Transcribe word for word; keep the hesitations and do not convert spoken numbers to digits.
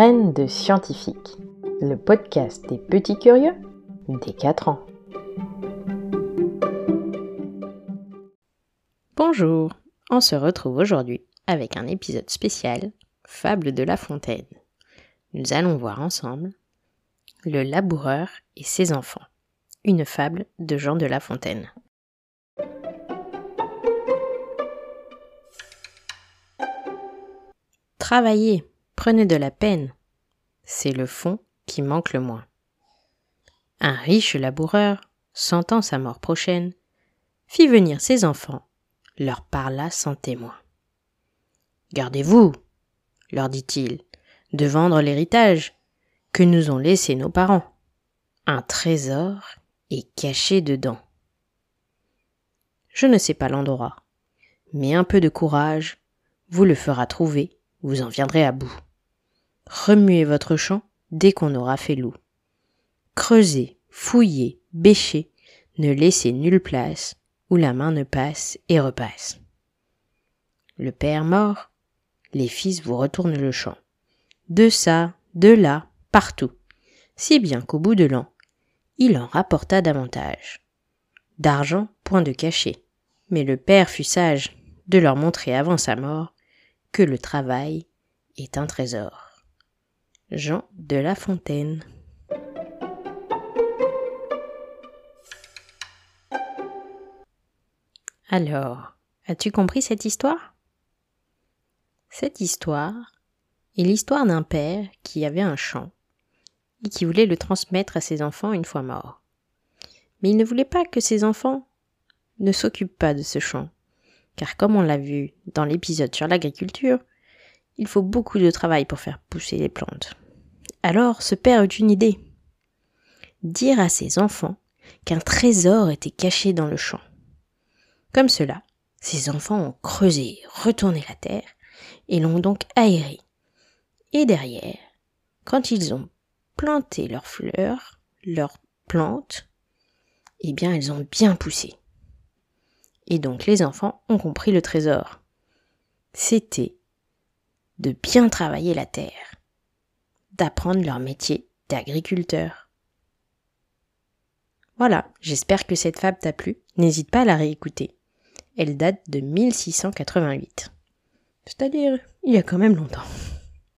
Graines de scientifiques, le podcast des petits curieux des quatre ans. Bonjour, on se retrouve aujourd'hui avec un épisode spécial Fable de La Fontaine. Nous allons voir ensemble Le laboureur et ses enfants, une fable de Jean de La Fontaine. Travaillez, prenez de la peine, c'est le fond qui manque le moins. Un riche laboureur, sentant sa mort prochaine, fit venir ses enfants, leur parla sans témoin. « Gardez-vous, leur dit-il, de vendre l'héritage que nous ont laissé nos parents. Un trésor est caché dedans. Je ne sais pas l'endroit, mais un peu de courage vous le fera trouver. Vous en viendrez à bout. Remuez votre champ dès qu'on aura fait loup. Creusez, fouillez, bêchez, ne laissez nulle place où la main ne passe et repasse. Le père mort, les fils vous retournent le champ. De ça, de là, partout, si bien qu'au bout de l'an, il en rapporta davantage. D'argent, point de cachet, mais le père fut sage de leur montrer avant sa mort que le travail est un trésor. Jean de La Fontaine. Alors, as-tu compris cette histoire ? Cette histoire est l'histoire d'un père qui avait un champ et qui voulait le transmettre à ses enfants une fois morts. Mais il ne voulait pas que ses enfants ne s'occupent pas de ce champ. Car comme on l'a vu dans l'épisode sur l'agriculture, il faut beaucoup de travail pour faire pousser les plantes. Alors ce père eut une idée. Dire à ses enfants qu'un trésor était caché dans le champ. Comme cela, ses enfants ont creusé, retourné la terre et l'ont donc aérée. Et derrière, quand ils ont planté leurs fleurs, leurs plantes, eh bien elles ont bien poussé. Et donc les enfants ont compris le trésor. C'était de bien travailler la terre, d'apprendre leur métier d'agriculteur. Voilà, j'espère que cette fable t'a plu. N'hésite pas à la réécouter. Elle date de mille six cent quatre-vingt-huit. C'est-à-dire, il y a quand même longtemps.